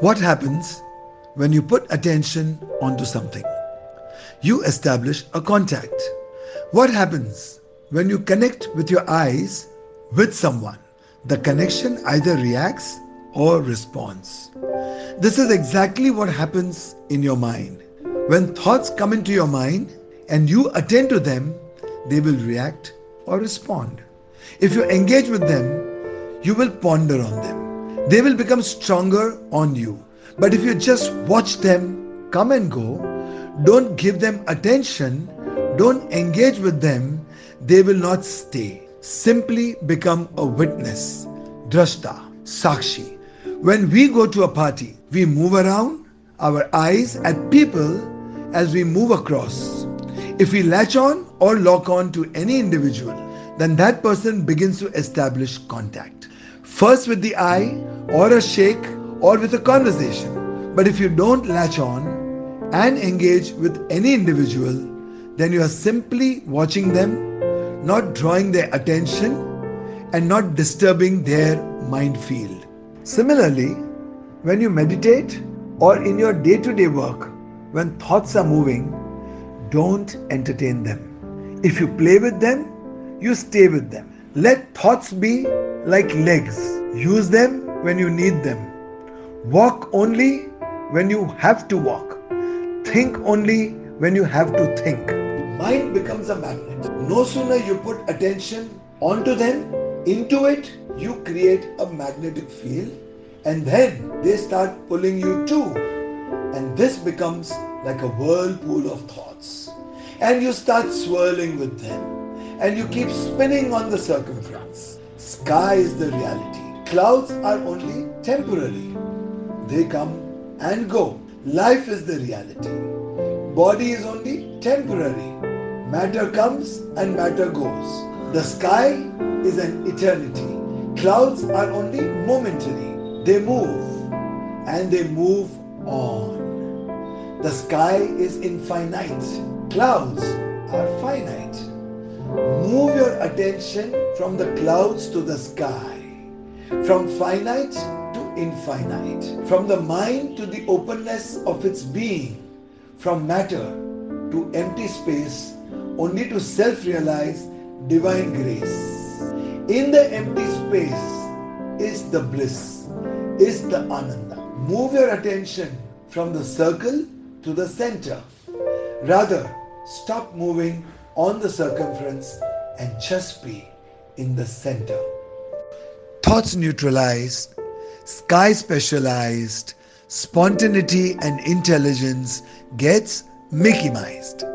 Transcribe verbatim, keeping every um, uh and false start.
What happens when you put attention onto something? You establish a contact. What happens when you connect with your eyes with someone? The connection either reacts or responds. This is exactly what happens in your mind. When thoughts come into your mind and you attend to them, they will react or respond. If you engage with them, you will ponder on them. They will become stronger on you. But if you just watch them come and go, don't give them attention, don't engage with them, they will not stay. Simply become a witness. Drashta, Sakshi. When we go to a party, we move around our eyes at people as we move across. If we latch on or lock on to any individual, then that person begins to establish contact. First with the eye or a shake or with a conversation. But if you don't latch on and engage with any individual, then you are simply watching them, not drawing their attention and not disturbing their mind field. Similarly, when you meditate or in your day-to-day work, when thoughts are moving, don't entertain them. If you play with them, you stay with them. Let thoughts be like legs. Use them when you need them. Walk only when you have to walk. Think only when you have to think. Mind becomes a magnet. No sooner you put attention onto them, into it, you create a magnetic field, and then they start pulling you too. And this becomes like a whirlpool of thoughts. And you start swirling with them. And you keep spinning on the circumference. Sky is the reality. Clouds are only temporary. They come and go. Life is the reality. Body is only temporary. Matter comes and matter goes. The sky is an eternity. Clouds are only momentary. They move and they move on. The sky is infinite. Clouds are finite. Move your attention from the clouds to the sky, from finite to infinite, from the mind to the openness of its being, from matter to empty space, only to self-realize divine grace. In the empty space is the bliss, is the ananda. Move your attention from the circle to the center. Rather, stop moving on the circumference and just be in the center. Thoughts neutralized, sky specialized, spontaneity and intelligence gets Mickeymized.